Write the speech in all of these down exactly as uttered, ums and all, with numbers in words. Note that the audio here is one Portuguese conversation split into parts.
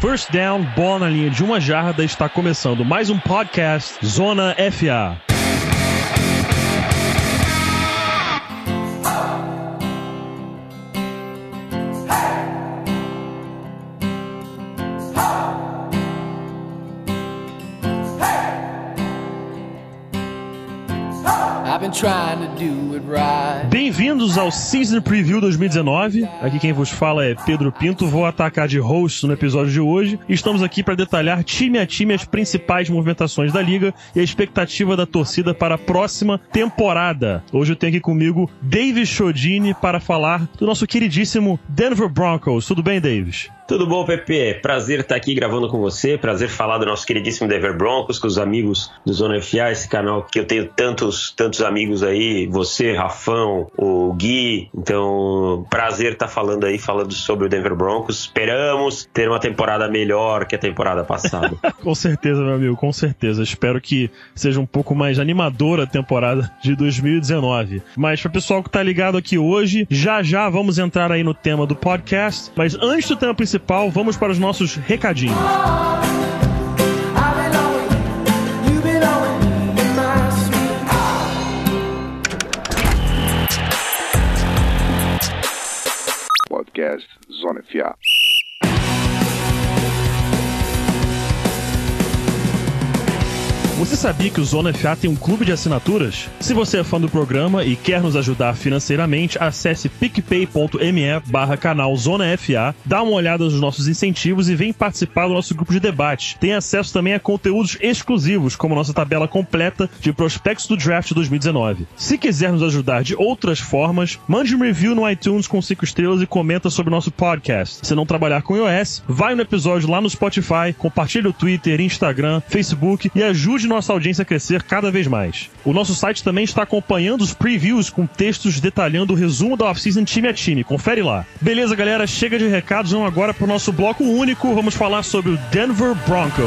First Down, bola na linha de uma jarda, está começando mais um podcast Zona F A. Bem-vindos ao Season Preview dois mil e dezenove. Aqui quem vos fala é Pedro Pinto. Vou atacar de host no episódio de hoje. Estamos aqui para detalhar time a time as principais movimentações da liga e a expectativa da torcida para a próxima temporada. Hoje eu tenho aqui comigo David Chodini para falar do nosso queridíssimo Denver Broncos. Tudo bem, Davis? Tudo bom, Pepe? Prazer estar aqui gravando com você, prazer falar do nosso queridíssimo Denver Broncos, com os amigos do Zona F A, esse canal que eu tenho tantos, tantos amigos aí, você, Rafão, o Gui, então prazer estar falando aí, falando sobre o Denver Broncos, esperamos ter uma temporada melhor que a temporada passada. Com certeza, meu amigo, com certeza, espero que seja um pouco mais animadora a temporada de dois mil e dezenove, mas para o pessoal que está ligado aqui hoje, já já vamos entrar aí no tema do podcast, mas antes do tema principal, vamos para os nossos recadinhos. Podcast Zona F A. Você sabia que o Zona F A tem um clube de assinaturas? Se você é fã do programa e quer nos ajudar financeiramente, acesse picpay.me barra canal Zona F A, dá uma olhada nos nossos incentivos e vem participar do nosso grupo de debate. Tem acesso também a conteúdos exclusivos, como nossa tabela completa de prospectos do draft dois mil e dezenove. Se quiser nos ajudar de outras formas, mande um review no iTunes com cinco estrelas e comenta sobre o nosso podcast. Se não trabalhar com iOS, vai no episódio lá no Spotify, compartilha o Twitter, Instagram, Facebook e ajude nossa audiência crescer cada vez mais. O nosso site também está acompanhando os previews com textos detalhando o resumo da off-season time a time. Confere lá. Beleza, galera? Chega de recados. Vamos agora para o nosso bloco único. Vamos falar sobre o Denver Broncos.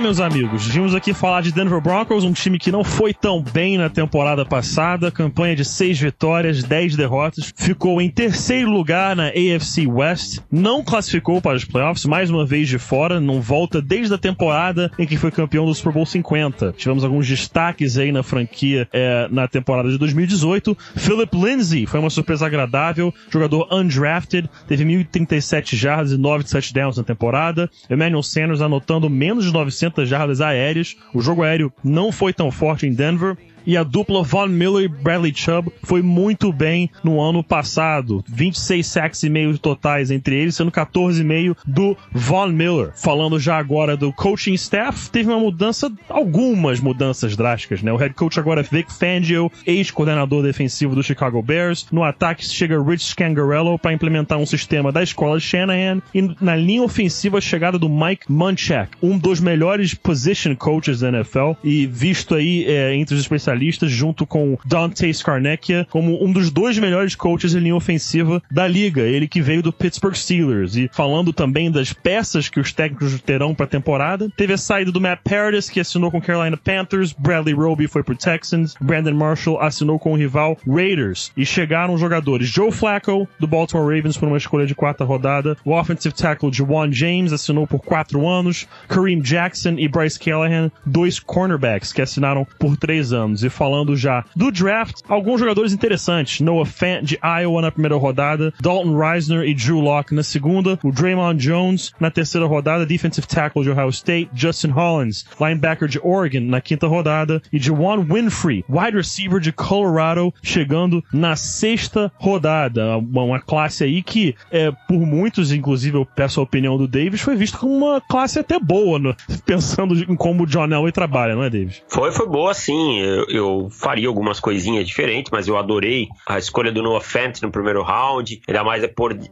Meus amigos, vimos aqui falar de Denver Broncos, um time que não foi tão bem na temporada passada, campanha de seis vitórias, dez derrotas, ficou em terceiro lugar na A F C West, não classificou para os playoffs, mais uma vez de fora, não volta desde a temporada em que foi campeão do Super Bowl cinquenta. Tivemos alguns destaques aí na franquia é, na temporada de dois mil e dezoito. Philip Lindsay foi uma surpresa agradável, jogador undrafted, teve mil e trinta e sete jardas e nove touchdowns na temporada. Emmanuel Sanders anotando menos de novecentos jardas aéreas. O jogo aéreo não foi tão forte em Denver. E a dupla Von Miller e Bradley Chubb foi muito bem no ano passado. vinte e seis sacks e meio totais entre eles, sendo quatorze e meio do Von Miller. Falando já agora do coaching staff, teve uma mudança, algumas mudanças drásticas, né? O head coach agora é Vic Fangio, ex-coordenador defensivo do Chicago Bears. No ataque chega Rich Scangarello para implementar um sistema da escola Shanahan. E na linha ofensiva, a chegada do Mike Munchak, um dos melhores position coaches da N F L e visto aí é, entre os especialistas junto com Dante Scarnecchia como um dos dois melhores coaches em linha ofensiva da liga, ele que veio do Pittsburgh Steelers. E falando também das peças que os técnicos terão para a temporada, teve a saída do Matt Paradis, que assinou com Carolina Panthers, Bradley Roby foi pro Texans, Brandon Marshall assinou com o rival Raiders, e chegaram os jogadores Joe Flacco, do Baltimore Ravens, por uma escolha de quarta rodada, o offensive tackle Juwann James assinou por quatro anos, Kareem Jackson e Bryce Callahan, dois cornerbacks que assinaram por três anos. E falando já do draft, alguns jogadores interessantes. Noah Fant, de Iowa, na primeira rodada. Dalton Risner e Drew Lock na segunda. O Draymond Jones na terceira rodada. Defensive tackle de Ohio State. Justin Hollins, linebacker de Oregon, na quinta rodada. E Juwann Winfree, wide receiver de Colorado, chegando na sexta rodada. Uma, uma classe aí que, é, por muitos, inclusive eu peço a opinião do Davis, foi vista como uma classe até boa, no, pensando em como o John Elway trabalha, não é, Davis? Foi, foi boa, sim. Eu... eu faria algumas coisinhas diferentes, mas eu adorei a escolha do Noah Fant no primeiro round, ainda mais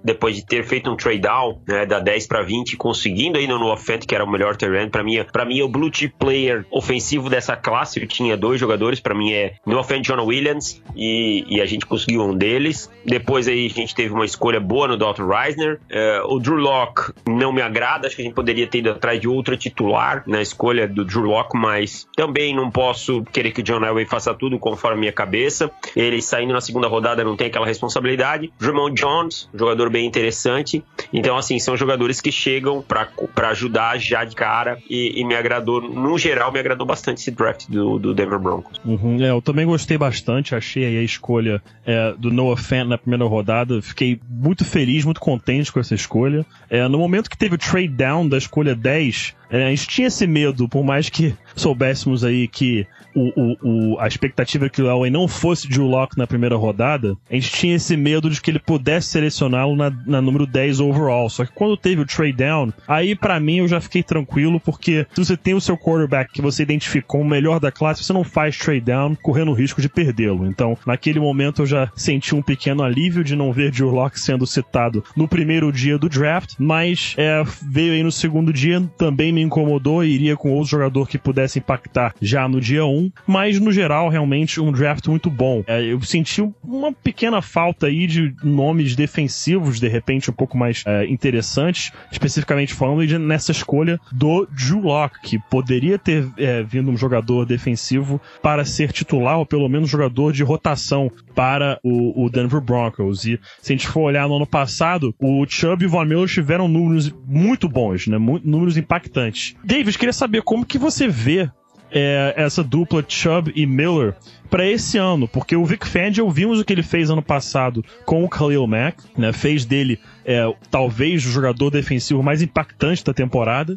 depois de ter feito um trade-down, né, da dez para vinte, conseguindo aí no Noah Fant, que era o melhor tight end. Pra mim, pra mim, é o blue chip player ofensivo dessa classe. Eu tinha dois jogadores, pra mim é Noah Fant e Jonah Williams, e, e a gente conseguiu um deles. Depois aí a gente teve uma escolha boa no Dalton Risner. Uh, o Drew Lock não me agrada, acho que a gente poderia ter ido atrás de outro titular na escolha do Drew Lock, mas também não posso querer que o John Elway faça tudo conforme a minha cabeça. Ele saindo na segunda rodada não tem aquela responsabilidade. Jermon Jones, jogador bem interessante. Então, assim, são jogadores que chegam pra, pra ajudar já de cara, e, e me agradou, no geral, me agradou bastante esse draft do, do Denver Broncos. Uhum, é, eu também gostei bastante, achei aí a escolha é, do Noah Fant na primeira rodada. Fiquei muito feliz, muito contente com essa escolha. É, no momento que teve o trade down da escolha dez, é, a gente tinha esse medo, por mais que soubéssemos aí que o, o, o, a expectativa que o Elway não fosse Drew Lock na primeira rodada, a gente tinha esse medo de que ele pudesse selecioná-lo na, na número dez overall. Só que quando teve o trade down, aí pra mim eu já fiquei tranquilo, porque se você tem o seu quarterback que você identificou o melhor da classe, você não faz trade down correndo o risco de perdê-lo. Então, naquele momento eu já senti um pequeno alívio de não ver Drew Lock sendo citado no primeiro dia do draft, mas é, veio aí no segundo dia, também me incomodou, e iria com outro jogador que pudesse impactar já no dia um, mas no geral, realmente, um draft muito bom. É, eu senti uma pequena falta aí de nomes defensivos, de repente, um pouco mais é, interessantes, especificamente falando de, nessa escolha do Drew Lock, que poderia ter é, vindo um jogador defensivo para ser titular, ou pelo menos jogador de rotação para o, o Denver Broncos. E se a gente for olhar no ano passado, o Chubb e o Von Miller tiveram números muito bons, né? Números impactantes. David, queria saber como que você vê é, essa dupla Chubb e Miller para esse ano, porque o Vic Fangio, vimos o que ele fez ano passado com o Khalil Mack, né? Fez dele é, talvez o jogador defensivo mais impactante da temporada.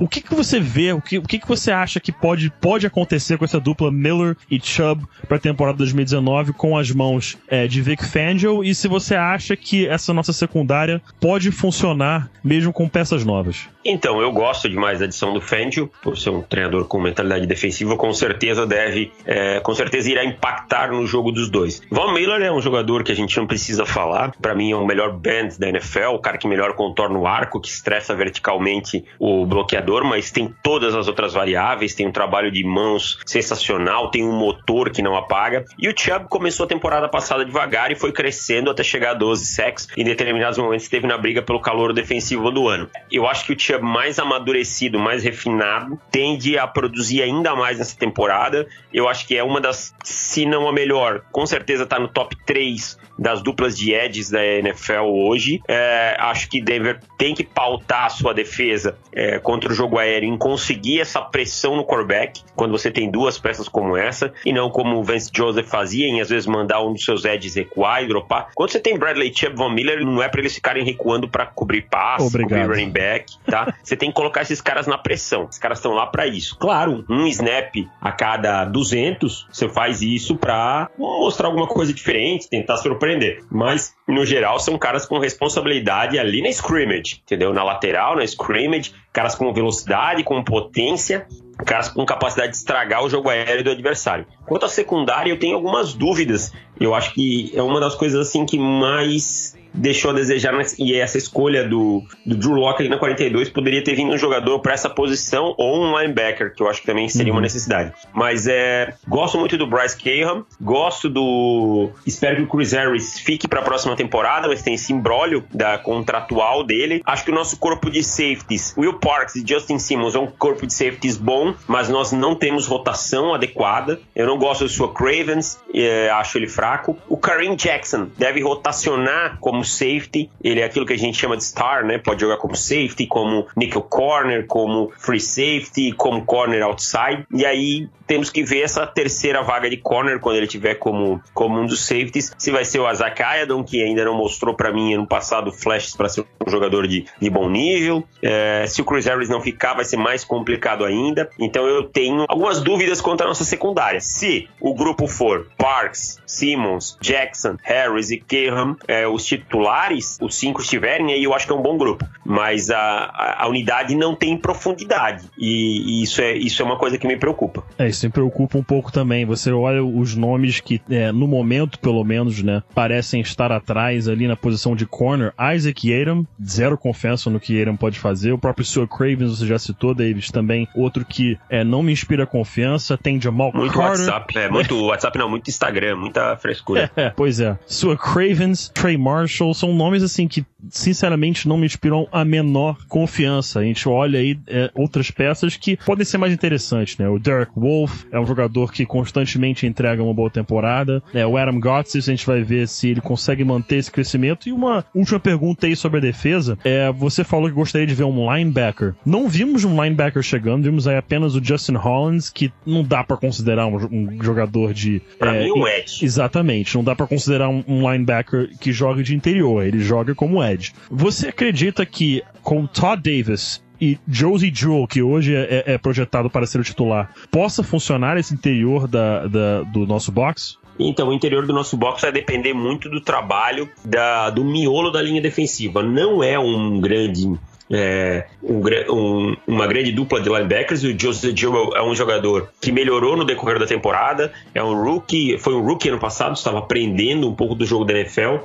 O que que você vê, o que, o que que você acha que pode, pode acontecer com essa dupla Miller e Chubb para a temporada dois mil e dezenove com as mãos é, de Vic Fangio, e se você acha que essa nossa secundária pode funcionar mesmo com peças novas? Então, eu gosto demais da adição do Fangio, por ser um treinador com mentalidade defensiva, com certeza deve, é, com certeza irá impactar no jogo dos dois. Von Miller é um jogador que a gente não precisa falar, para mim é o melhor bend da N F L, o cara que melhor contorna o arco, que estressa verticalmente o bloqueador, mas tem todas as outras variáveis, tem um trabalho de mãos sensacional, tem um motor que não apaga. E o Chubb começou a temporada passada devagar e foi crescendo até chegar a doze sacks. Em determinados momentos esteve na briga pelo calor defensivo do ano. Eu acho que o Chubb mais amadurecido, mais refinado, tende a produzir ainda mais nessa temporada. Eu acho que é uma das, se não a melhor, com certeza está no top três das duplas de edges da N F L hoje. É, acho que Denver tem que pautar a sua defesa é, contra o jogo aéreo, em conseguir essa pressão no quarterback, quando você tem duas peças como essa, e não como o Vance Joseph fazia, em às vezes mandar um dos seus edges recuar e dropar. Quando você tem Bradley Chubb, Von Miller, não é pra eles ficarem recuando pra cobrir passe, Obrigado. cobrir running back, tá? Você tem que colocar esses caras na pressão. Esses caras estão lá pra isso. Claro, um snap a cada duzentos, você faz isso pra mostrar alguma coisa diferente, tentar surpreender. Mas, no geral, são caras com responsabilidade ali na scrimmage, entendeu? Na lateral, na scrimmage, caras com velocidade, com potência, caras com capacidade de estragar o jogo aéreo do adversário. Quanto à secundária, eu tenho algumas dúvidas. Eu acho que é uma das coisas assim que mais deixou a desejar, e essa escolha do, do Drew Lock ali na quarenta e dois, poderia ter vindo um jogador para essa posição ou um linebacker, que eu acho que também seria uma necessidade. Mas é, gosto muito do Bryce Callahan, gosto do... espero que o Chris Harris fique para a próxima temporada, mas tem esse imbróglio da contratual dele. Acho que o nosso corpo de safeties, Will Parks e Justin Simmons, é um corpo de safeties bom, mas nós não temos rotação adequada. Eu não gosto do Su'a Cravens, é, acho ele fraco. O Kareem Jackson deve rotacionar como safety, ele é aquilo que a gente chama de star, né? Pode jogar como safety, como nickel corner, como free safety, como corner outside, e aí temos que ver essa terceira vaga de corner quando ele tiver como, como um dos safeties, se vai ser o Isaac Yiadom, que ainda não mostrou pra mim ano passado flashes pra ser um jogador de, de bom nível. É, se o Chris Harris não ficar, vai ser mais complicado ainda. Então eu tenho algumas dúvidas quanto à nossa secundária. Se o grupo for Parks, Simmons, Jackson, Harris e Callahan, é, os titulares titulares, os cinco estiverem, aí eu acho que é um bom grupo. Mas a, a unidade não tem profundidade. E, e isso, é, isso é uma coisa que me preocupa. É, isso me preocupa um pouco também. Você olha os nomes que, é, no momento, pelo menos, né, parecem estar atrás ali na posição de corner. Isaac Yiadom, zero confiança no que Yiadom pode fazer. O próprio Su'a Cravens, você já citou, Davis, também. Outro que é, não me inspira confiança. Tem Jamal Carter. Muito WhatsApp. É, muito WhatsApp não, muito Instagram, muita frescura. É, pois é. Su'a Cravens, Trey Marshall, são nomes assim que sinceramente não me inspiram a menor confiança. A gente olha aí é, outras peças que podem ser mais interessantes, né? O Derek Wolfe é um jogador que constantemente entrega uma boa temporada. É, o Adam Gotsis, a gente vai ver se ele consegue manter esse crescimento. E uma última pergunta aí sobre a defesa. É, você falou que gostaria de ver um linebacker. Não vimos um linebacker chegando, vimos aí apenas o Justin Hollins, que não dá pra considerar um, um jogador de... Pra é, mim, um edge. Exatamente. Não dá pra considerar um, um linebacker que joga de interior. Ele joga como edge. Você acredita que com Todd Davis e Josey Jewell, que hoje é, é projetado para ser o titular, possa funcionar esse interior da, da, do nosso box? Então, o interior do nosso box vai depender muito do trabalho da, do miolo da linha defensiva. Não é um grande... É, um, um, uma grande dupla de linebackers. O Josey Jewell é um jogador que melhorou no decorrer da temporada, é um rookie, foi um rookie ano passado, estava aprendendo um pouco do jogo da N F L,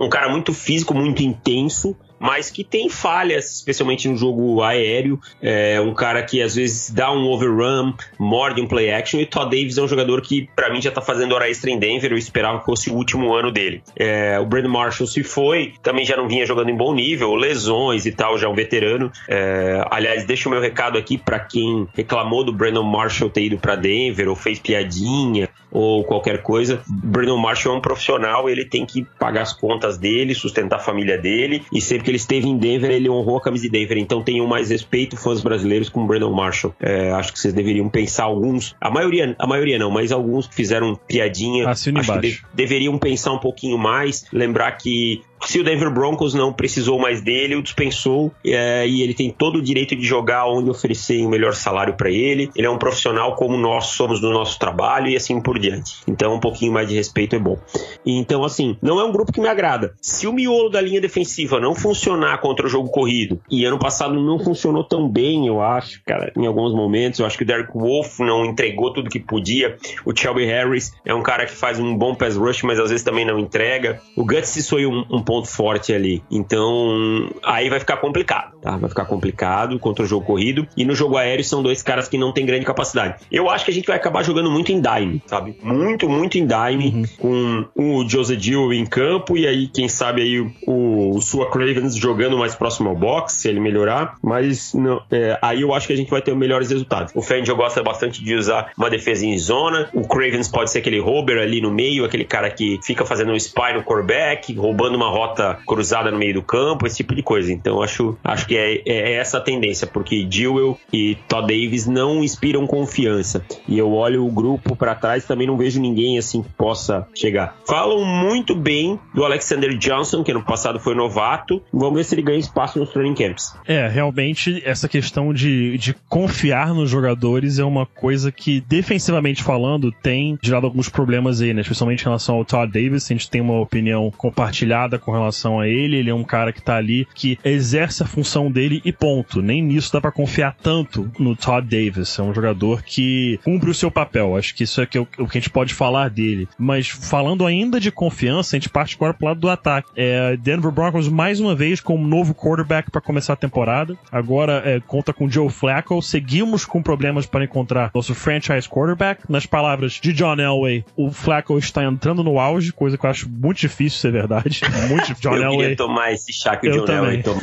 um cara muito físico, muito intenso, mas que tem falhas, especialmente no jogo aéreo. É um cara que às vezes dá um overrun, morde um play action, e Todd Davis é um jogador que pra mim já tá fazendo hora extra em Denver, eu esperava que fosse o último ano dele. É, o Brandon Marshall se foi, também já não vinha jogando em bom nível, lesões e tal, já um veterano. É, aliás, deixa o meu recado aqui pra quem reclamou do Brandon Marshall ter ido pra Denver, ou fez piadinha, ou qualquer coisa. Brandon Marshall é um profissional, ele tem que pagar as contas dele, sustentar a família dele, e sempre que ele esteve em Denver, ele honrou a camisa de Denver. Então tenham mais respeito, fãs brasileiros, com o Brandon Marshall. É, acho que vocês deveriam pensar alguns, a maioria, a maioria não, mas alguns que fizeram piadinha, acho que de, deveriam pensar um pouquinho mais, lembrar que se o Denver Broncos não precisou mais dele, o dispensou, é, e ele tem todo o direito de jogar onde oferecer o melhor salário para ele. Ele é um profissional como nós somos no nosso trabalho e assim por diante. Então um pouquinho mais de respeito é bom. Então assim, não é um grupo que me agrada. Se o miolo da linha defensiva não funcionar contra o jogo corrido, e ano passado não funcionou tão bem, eu acho, cara, em alguns momentos, eu acho que o Derek Wolfe não entregou tudo que podia. O Shelby Harris é um cara que faz um bom pass rush, mas às vezes também não entrega. O Guts foi um, um ponto forte ali, então aí vai ficar complicado, tá? Vai ficar complicado contra o jogo corrido, e no jogo aéreo são dois caras que não tem grande capacidade. Eu acho que a gente vai acabar jogando muito em dime, sabe? Muito, muito em dime, uhum. Com o Josey Jewell em campo, e aí quem sabe aí o, o Su'a Cravens jogando mais próximo ao box, se ele melhorar, mas não, é, aí eu acho que a gente vai ter melhores resultados. O Fangio gosta bastante de usar uma defesa em zona, o Cravens pode ser aquele rover ali no meio, aquele cara que fica fazendo um spy no quarterback, roubando uma roda cruzada no meio do campo, esse tipo de coisa. Então acho, acho que é, é essa a tendência, porque Jewell e Todd Davis não inspiram confiança, e eu olho o grupo pra trás, também não vejo ninguém assim que possa chegar. Falam muito bem do Alexander Johnson, que no passado foi novato, vamos ver se ele ganha espaço nos training camps. É, realmente essa questão de, de confiar nos jogadores é uma coisa que defensivamente falando tem gerado alguns problemas aí, né? Especialmente em relação ao Todd Davis, a gente tem uma opinião compartilhada com relação a ele, ele é um cara que tá ali, que exerce a função dele e ponto. Nem nisso dá pra confiar tanto no Todd Davis, é um jogador que cumpre o seu papel, acho que isso é o que a gente pode falar dele. Mas falando ainda de confiança, a gente parte agora pro lado do ataque. É, Denver Broncos mais uma vez com um novo quarterback pra começar a temporada, agora é, conta com Joe Flacco, seguimos com problemas para encontrar nosso franchise quarterback. Nas palavras de John Elway, o Flacco está entrando no auge, coisa que eu acho muito difícil ser verdade, muito John eu Elway. Queria tomar esse chá que o John Elway toma.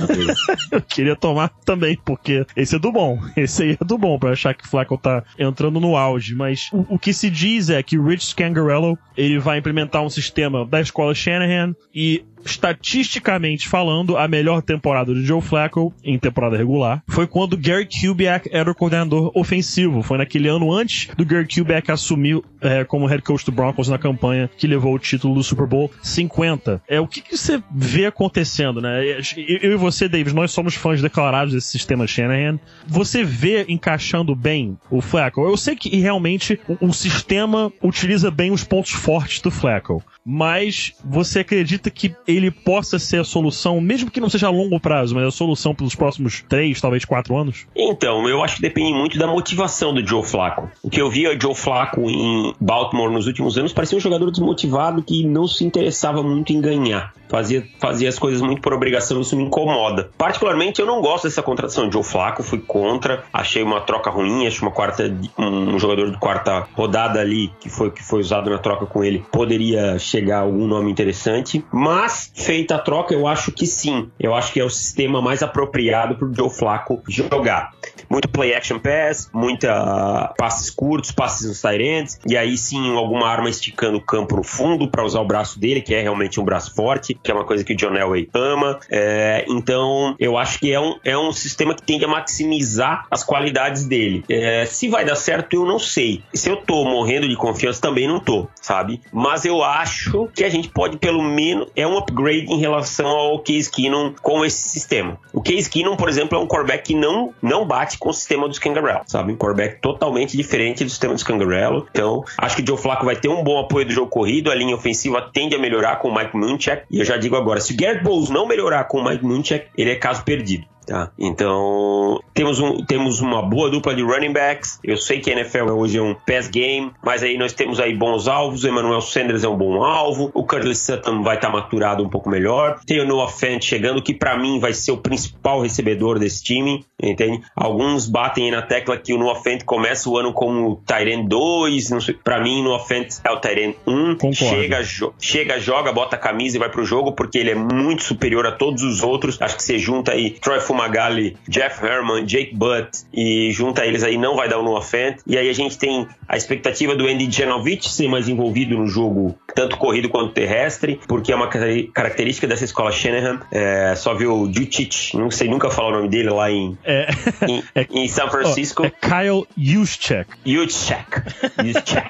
Eu queria tomar também, porque esse é do bom. Esse aí é do bom, pra achar que o Flacco tá entrando no auge. Mas o, o que se diz é que o Rich Scangarello, ele vai implementar um sistema da escola Shanahan, e estatisticamente falando, a melhor temporada do Joe Flacco em temporada regular foi quando Gary Kubiak era o coordenador ofensivo. Foi naquele ano antes do Gary Kubiak assumir é, como head coach do Broncos na campanha que levou o título do Super Bowl cinquenta. É, o que, que você vê acontecendo, né? Eu e você, Davis, nós somos fãs declarados desse sistema Shanahan. Você vê encaixando bem o Flacco? Eu sei que realmente o sistema utiliza bem os pontos fortes do Flacco, mas você acredita que ele possa ser a solução, mesmo que não seja a longo prazo, mas a solução pelos próximos três, talvez quatro anos? Então, eu acho que depende muito da motivação do Joe Flacco. O que eu vi o Joe Flacco em Baltimore nos últimos anos parecia um jogador desmotivado que não se interessava muito em ganhar. Fazia, fazia as coisas muito por obrigação, isso me incomoda. Particularmente, eu não gosto dessa contratação de Joe Flacco, fui contra, achei uma troca ruim, acho uma quarta, um jogador de quarta rodada ali, que foi, que foi usado na troca com ele, poderia chegar algum nome interessante, mas feita a troca, eu acho que sim, eu acho que é o sistema mais apropriado para o Joe Flacco jogar. Muito play action pass, muita passes curtos, passes nos tight ends, e aí sim, alguma arma esticando o campo no fundo para usar o braço dele, que é realmente um braço forte, que é uma coisa que o John Elway ama. É, então, eu acho que é um, é um sistema que tende a maximizar as qualidades dele. É, se vai dar certo, eu não sei. Se eu tô morrendo de confiança, também não tô, sabe? Mas eu acho que a gente pode, pelo menos, é um upgrade em relação ao Case Keenum com esse sistema. O Case Keenum, por exemplo, é um quarterback que não, não bate com o sistema do Scangarello, sabe? Um quarterback totalmente diferente do sistema do Scangarello. Então, acho que o Joe Flacco vai ter um bom apoio do jogo corrido, a linha ofensiva tende a melhorar com o Mike Munchak, e eu já digo agora, se o Garett Bolles não melhorar com o Mike Munchak, ele é caso perdido. Tá. Então, temos, um, temos uma boa dupla de running backs. Eu sei que a N F L hoje é um pass game, mas aí nós temos aí bons alvos. O Emmanuel Sanders é um bom alvo. O Curtis Sutton vai estar tá maturado um pouco melhor. Tem o Noah Fant chegando, que para mim vai ser o principal recebedor desse time, entende? Alguns batem aí na tecla que o Noah Fant começa o ano como tight end dois. Para mim, o Noah Fant é o tight end um. Concordo. Chega, jo- chega, joga, bota a camisa e vai pro jogo, porque ele é muito superior a todos os outros. Acho que você junta aí Troy Fumagalli, Magali, Jeff Herman, Jake Butt, e junta eles aí não vai dar o Noah Fant. E aí a gente tem a expectativa do Andy Janovich ser mais envolvido no jogo, tanto corrido quanto terrestre, porque é uma característica dessa escola Shanahan. É, só viu o Juchich, não sei nunca falar o nome dele lá em, é, em, é, em São Francisco. Oh, é Kyle Juszczyk. Juszczyk. Juszczyk.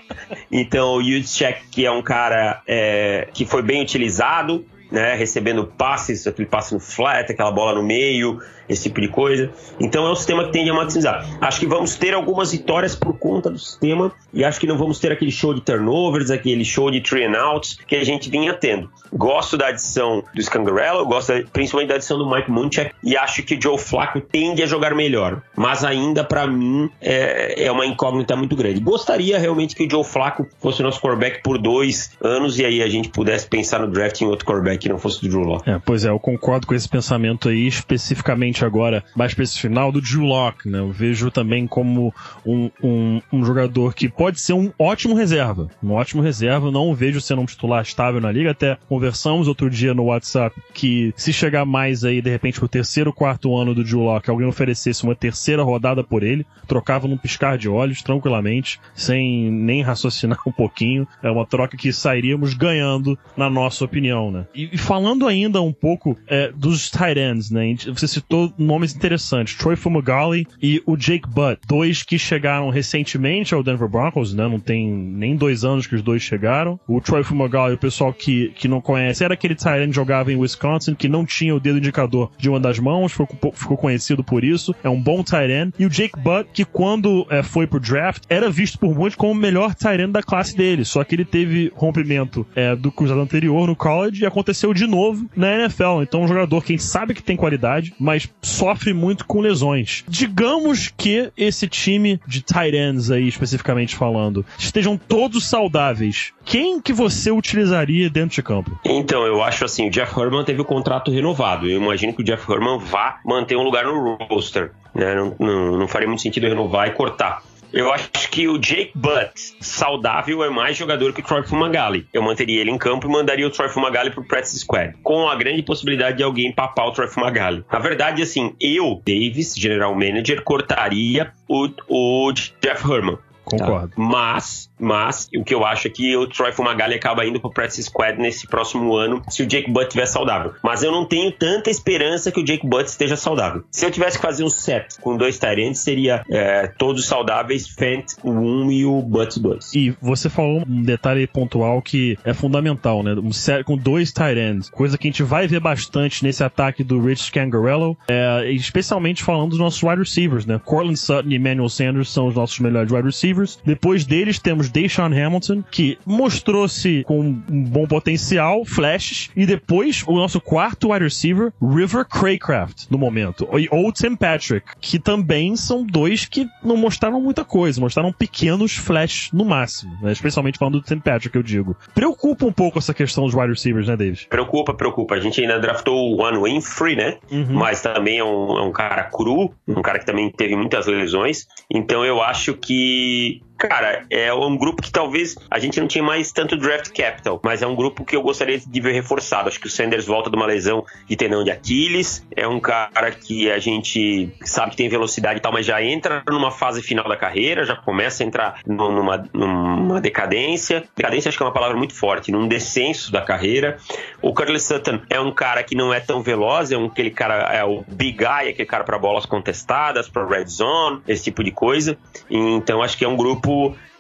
Então o Juszczyk, que é um cara é, que foi bem utilizado, né, recebendo passes, aquele passe no flat, aquela bola no meio, esse tipo de coisa. Então é um sistema que tende a maximizar. Acho que vamos ter algumas vitórias por conta do sistema, e acho que não vamos ter aquele show de turnovers, aquele show de three and outs que a gente vinha tendo. Gosto da adição do Scangarello, gosto da, principalmente da adição do Mike Munchak, e acho que o Joe Flacco tende a jogar melhor, mas ainda para mim é, é uma incógnita muito grande. Gostaria realmente que o Joe Flacco fosse o nosso quarterback por dois anos, e aí a gente pudesse pensar no draft em outro quarterback que não fosse do Drew Lock. É, pois é, eu concordo com esse pensamento aí, especificamente agora, mais para esse final, do Drew Lock, né? Eu vejo também como um, um, um jogador que pode ser um ótimo reserva, um ótimo reserva, não vejo sendo um titular estável na liga. Até conversamos outro dia no WhatsApp que se chegar mais aí, de repente, pro terceiro, quarto ano do Drew Lock, alguém oferecesse uma terceira rodada por ele, trocava num piscar de olhos, tranquilamente, sem nem raciocinar um pouquinho. É uma troca que sairíamos ganhando, na nossa opinião, né? E, e falando ainda um pouco é, dos tight ends, né? Você citou nomes interessantes, Troy Fumagalli e o Jake Butt, dois que chegaram recentemente ao Denver Broncos, né? Não tem nem dois anos que os dois chegaram. O Troy Fumagalli, o pessoal que, que não conhece, era aquele tight end que jogava em Wisconsin, que não tinha o dedo indicador de uma das mãos, ficou, ficou conhecido por isso, é um bom tight end. E o Jake Butt, que quando é, foi pro draft, era visto por muitos como o melhor tight end da classe dele, só que ele teve rompimento é, do cruzado anterior no college, e aconteceu de novo na N F L. Então um jogador que a gente sabe que tem qualidade, mas sofre muito com lesões. Digamos que esse time de tight ends aí, especificamente falando, estejam todos saudáveis. Quem que você utilizaria dentro de campo? Então, eu acho assim, o Jeff Herman teve o contrato renovado. Eu imagino que o Jeff Herman vá manter um lugar no roster, né? Não, não, não faria muito sentido renovar e cortar. Eu acho que o Jake Butt saudável é mais jogador que o Troy Fumagalli. Eu manteria ele em campo e mandaria o Troy Fumagalli pro practice squad, com a grande possibilidade de alguém papar o Troy Fumagalli. Na verdade, assim, eu, Davis, general manager, cortaria o, o Jeff Herman. Concordo. Tá? Mas, mas, o que eu acho é que o Troy Fumagalli acaba indo pro practice squad nesse próximo ano, se o Jake Butt estiver saudável. Mas eu não tenho tanta esperança que o Jake Butt esteja saudável. Se eu tivesse que fazer um set com dois tight ends, seria é, todos saudáveis, Fant o um e o Butt dois. E você falou um detalhe pontual que é fundamental, né? Um set com dois tight ends, coisa que a gente vai ver bastante nesse ataque do Rich Scangarello, é, especialmente falando dos nossos wide receivers, né? Cortland Sutton e Emmanuel Sanders são os nossos melhores wide receivers. receivers. Depois deles temos Deshaun Hamilton, que mostrou-se com um bom potencial, flashes. E depois o nosso quarto wide receiver, River Craycraft, no momento. E ou Tim Patrick, que também são dois que não mostraram muita coisa, mostraram pequenos flashes no máximo, né? Especialmente falando do Tim Patrick, eu digo. Preocupa um pouco essa questão dos wide receivers, né, Davis? Preocupa, preocupa. A gente ainda draftou o Juwann Winfree, né? Uhum. Mas também é um, é um cara cru, um cara que também teve muitas lesões. Então eu acho que... Cara, é um grupo que talvez a gente não tinha mais tanto draft capital, mas é um grupo que eu gostaria de ver reforçado. Acho que o Sanders volta de uma lesão de tendão de Aquiles, é um cara que a gente sabe que tem velocidade e tal, mas já entra numa fase final da carreira, já começa a entrar numa, numa decadência. Decadência acho que é uma palavra muito forte, num descenso da carreira. O Curtland Sutton é um cara que não é tão veloz, é um, aquele cara, é o big guy, aquele cara para bolas contestadas, para red zone, esse tipo de coisa. Então acho que é um grupo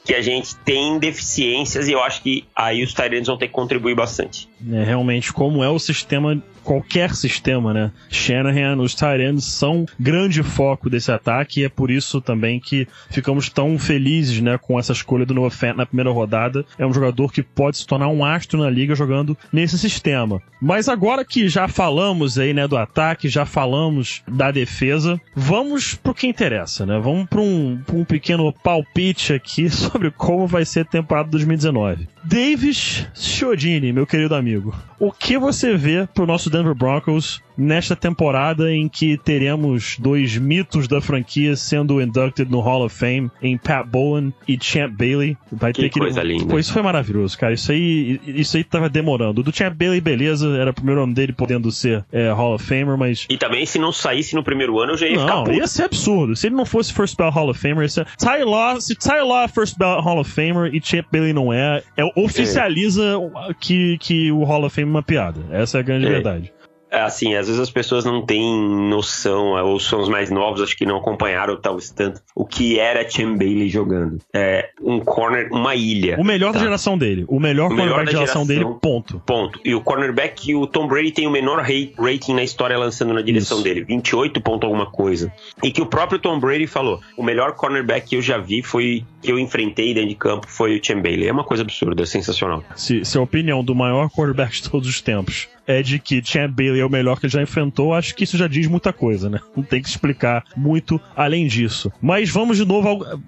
que a gente tem deficiências, e eu acho que aí os tight ends vão ter que contribuir bastante. É, realmente, como é o sistema, qualquer sistema, né? Shanahan, os tight ends são grande foco desse ataque, e é por isso também que ficamos tão felizes, né, com essa escolha do Noah Fant na primeira rodada. É um jogador que pode se tornar um astro na liga jogando nesse sistema. Mas agora que já falamos aí, né, do ataque, já falamos da defesa, vamos pro que interessa, né? Vamos para um, um pequeno palpite aqui sobre como vai ser a temporada dois mil e dezenove. Davis Chodini, meu querido amigo, o que você vê pro nosso Denver Broncos nesta temporada em que teremos dois mitos da franquia sendo inducted no Hall of Fame, em Pat Bowen e Champ Bailey? Vai que ter que... coisa linda. Pô, isso foi maravilhoso, cara. Isso aí, isso aí tava demorando. O do Champ Bailey, beleza, era o primeiro ano dele podendo ser é, Hall of Famer, mas... E também, se não saísse no primeiro ano, eu já ia não, ficar puto. Ia ser absurdo. Se ele não fosse First Ballot Hall of Famer, ia ser... Ty Law, se Ty Law é First Ballot Hall of Famer e Champ Bailey não é, é oficializa é. Que, que o Hall of Fame é uma piada. Essa é a grande é. verdade. Assim, às vezes as pessoas não têm noção, ou são os mais novos, acho que não acompanharam talvez tanto o que era Champ Bailey jogando. É um corner, uma ilha. O melhor tá? da geração dele. O melhor o cornerback melhor da geração, geração dele, ponto. Ponto. E o cornerback que o Tom Brady tem o menor rating na história lançando na direção Isso. dele, vinte e oito ponto alguma coisa. E que o próprio Tom Brady falou, o melhor cornerback que eu já vi foi, que eu enfrentei dentro de campo, foi o Champ Bailey. É uma coisa absurda, é sensacional. Se, se a opinião do maior cornerback de todos os tempos é de que Champ Bailey é o melhor que ele já enfrentou, acho que isso já diz muita coisa, né? Não tem que explicar muito além disso. Mas vamos de novo ao...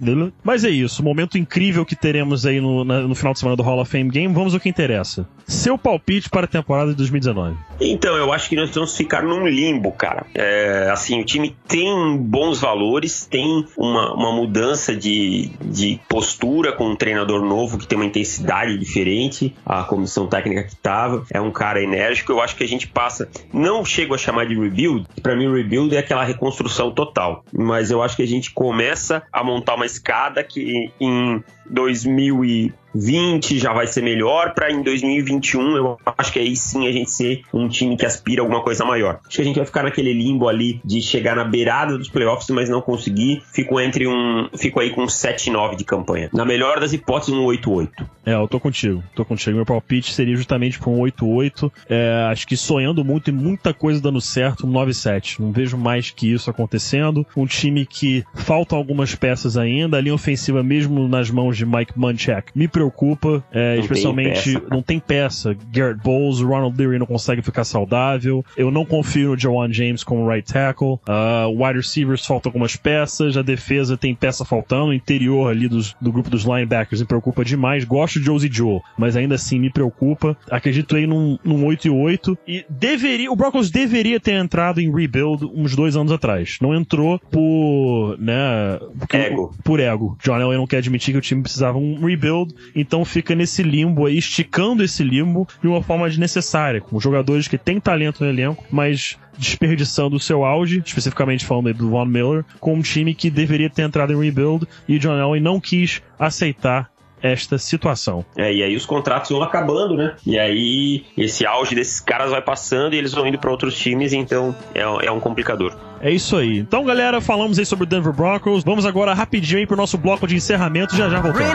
Mas é isso, momento incrível que teremos aí no, na, no final de semana do Hall of Fame Game. Vamos ao que interessa. Seu palpite para a temporada de dois mil e dezenove? Então, eu acho que nós vamos ficar num limbo, cara. É, assim, o time tem bons valores, tem uma, uma mudança de, de postura com um treinador novo que tem uma intensidade diferente, a comissão técnica que estava, é um cara enérgico. Eu acho que a gente passa, não chego a chamar de rebuild, pra mim rebuild é aquela reconstrução total, mas eu acho que a gente começa a montar uma escada que em dois mil e vinte já vai ser melhor, pra em dois mil e vinte e um eu acho que aí sim a gente ser um time que aspira a alguma coisa maior. Acho que a gente vai ficar naquele limbo ali de chegar na beirada dos playoffs, mas não conseguir. Fico entre um, fico aí com um sete nove de campanha, na melhor das hipóteses um oito oito. É, eu tô contigo, tô contigo, meu palpite seria justamente com um oito oito, é, acho que sonhando muito e muita coisa dando certo, um nove sete, não vejo mais que isso acontecendo. Um time que faltam algumas peças ainda, a linha ofensiva mesmo nas mãos de Mike Munchak me preocupa, é, não especialmente tem não tem peça, Garett Bolles, Ronald Leary não consegue ficar saudável, eu não confio no Jawan James como right tackle, uh, wide receivers faltam algumas peças, a defesa tem peça faltando, o interior ali dos, do grupo dos linebackers me preocupa demais, gosto de Josey Jewell, mas ainda assim me preocupa, acredito aí num, num oito e oito, e deveria, o Broncos deveria ter entrado em rebuild uns dois anos atrás, não entrou por, né, por ego, por ego. John Elway não quer admitir que o time precisava um rebuild. Então fica nesse limbo aí, esticando esse limbo de uma forma desnecessária, com jogadores que têm talento no elenco, mas desperdiçando o seu auge, especificamente falando aí do Von Miller, com um time que deveria ter entrado em rebuild, e John Elway não quis aceitar esta situação. É, e aí os contratos vão acabando, né? E aí esse auge desses caras vai passando e eles vão indo para outros times, então é, é um complicador. É isso aí. Então, galera, falamos aí sobre o Denver Broncos. Vamos agora rapidinho aí pro nosso bloco de encerramento. Já já voltamos.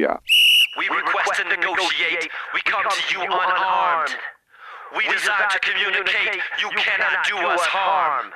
year. We request and negotiate. We come to you unarmed. We desire to communicate. You cannot do us harm.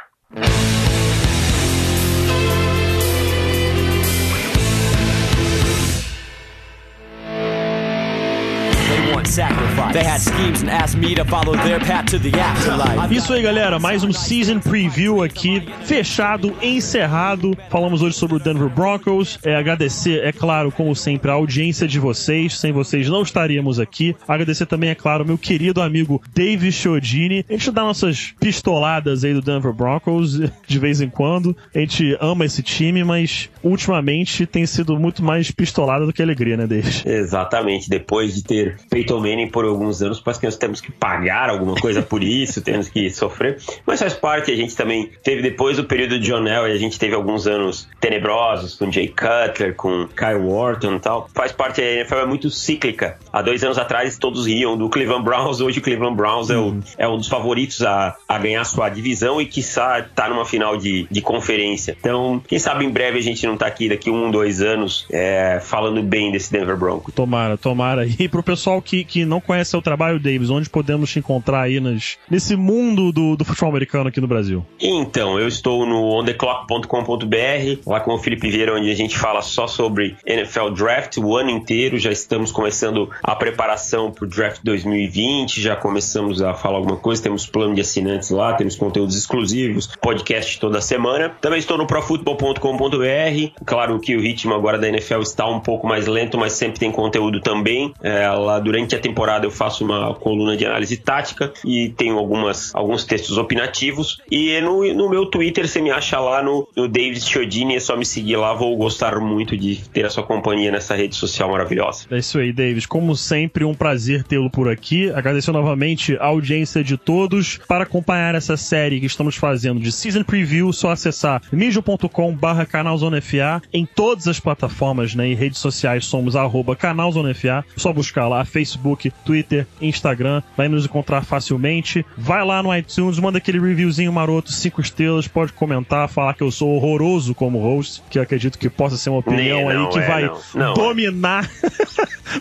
Isso aí, galera, mais um Season Preview aqui, fechado, encerrado. Falamos hoje sobre o Denver Broncos. É, agradecer, é claro, como sempre, a audiência de vocês. Sem vocês não estaríamos aqui. Agradecer também, é claro, meu querido amigo David Chodini. A gente dá nossas pistoladas aí do Denver Broncos de vez em quando. A gente ama esse time, mas ultimamente tem sido muito mais pistolada do que alegria, né, David? Exatamente, depois de ter feito Manning por alguns anos, parece que nós temos que pagar alguma coisa por isso, temos que sofrer, mas faz parte. A gente também teve, depois do período de John Elway, a gente teve alguns anos tenebrosos com Jay Cutler, com Kyle Wharton e tal, faz parte. A N F L é muito cíclica. Há dois anos atrás todos riam do Cleveland Browns, hoje o Cleveland Browns é, o, é um dos favoritos a, a ganhar sua divisão e quiçá tá numa final de, de conferência. Então, quem sabe em breve a gente não tá aqui daqui um, dois anos é, falando bem desse Denver Broncos. Tomara, tomara. E pro pessoal que que não conhece o trabalho, Davis, onde podemos te encontrar aí nas, nesse mundo do, do futebol americano aqui no Brasil? Então, eu estou no on the clock ponto com ponto b r, lá com o Felipe Vieira, onde a gente fala só sobre N F L Draft o ano inteiro. Já estamos começando a preparação para o Draft dois mil e vinte, já começamos a falar alguma coisa, temos plano de assinantes lá, temos conteúdos exclusivos, podcast toda semana. Também estou no pro futebol ponto com ponto b r, claro que o ritmo agora da N F L está um pouco mais lento, mas sempre tem conteúdo também. É, lá durante a temporada eu faço uma coluna de análise tática e tenho algumas, alguns textos opinativos. E no, no meu Twitter você me acha lá no, no Davis Chodini, é só me seguir lá, vou gostar muito de ter a sua companhia nessa rede social maravilhosa. É isso aí, Davis, como sempre um prazer tê-lo por aqui. Agradeço novamente a audiência de todos. Para acompanhar essa série que estamos fazendo de Season Preview, só acessar mijo ponto com barra canal zona f a. Em todas as plataformas, né, e redes sociais somos arroba canal zona f a, só buscar lá, Facebook, Twitter, Instagram, vai nos encontrar facilmente. Vai lá no iTunes, manda aquele reviewzinho maroto, cinco estrelas, pode comentar, falar que eu sou horroroso como host, que eu acredito que possa ser uma opinião aí que vai dominar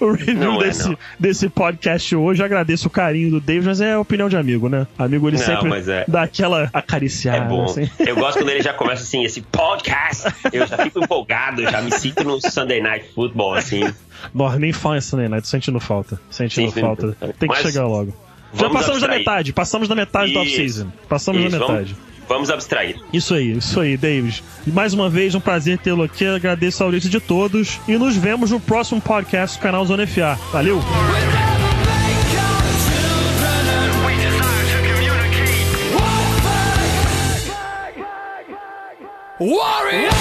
o review desse, desse podcast hoje. Agradeço o carinho do David, mas é opinião de amigo, né? Amigo, ele sempre dá aquela acariciada. É bom. Assim. Eu gosto quando ele já começa assim, esse podcast, eu já fico empolgado, eu já me sinto no Sunday Night Football, assim. Nossa, nem fala em Sunday Night, sentindo falta. Sentindo sim, falta. Sim. Tem que Mas chegar logo. Já passamos abstrair. da metade, passamos da metade isso. do off-season. Passamos isso, da metade. Vamos... Vamos abstrair. Isso aí, isso aí, Davis. Mais uma vez, um prazer tê-lo aqui. Agradeço a audiência de todos. E nos vemos no próximo podcast do canal Zona F A. Valeu! Warrior!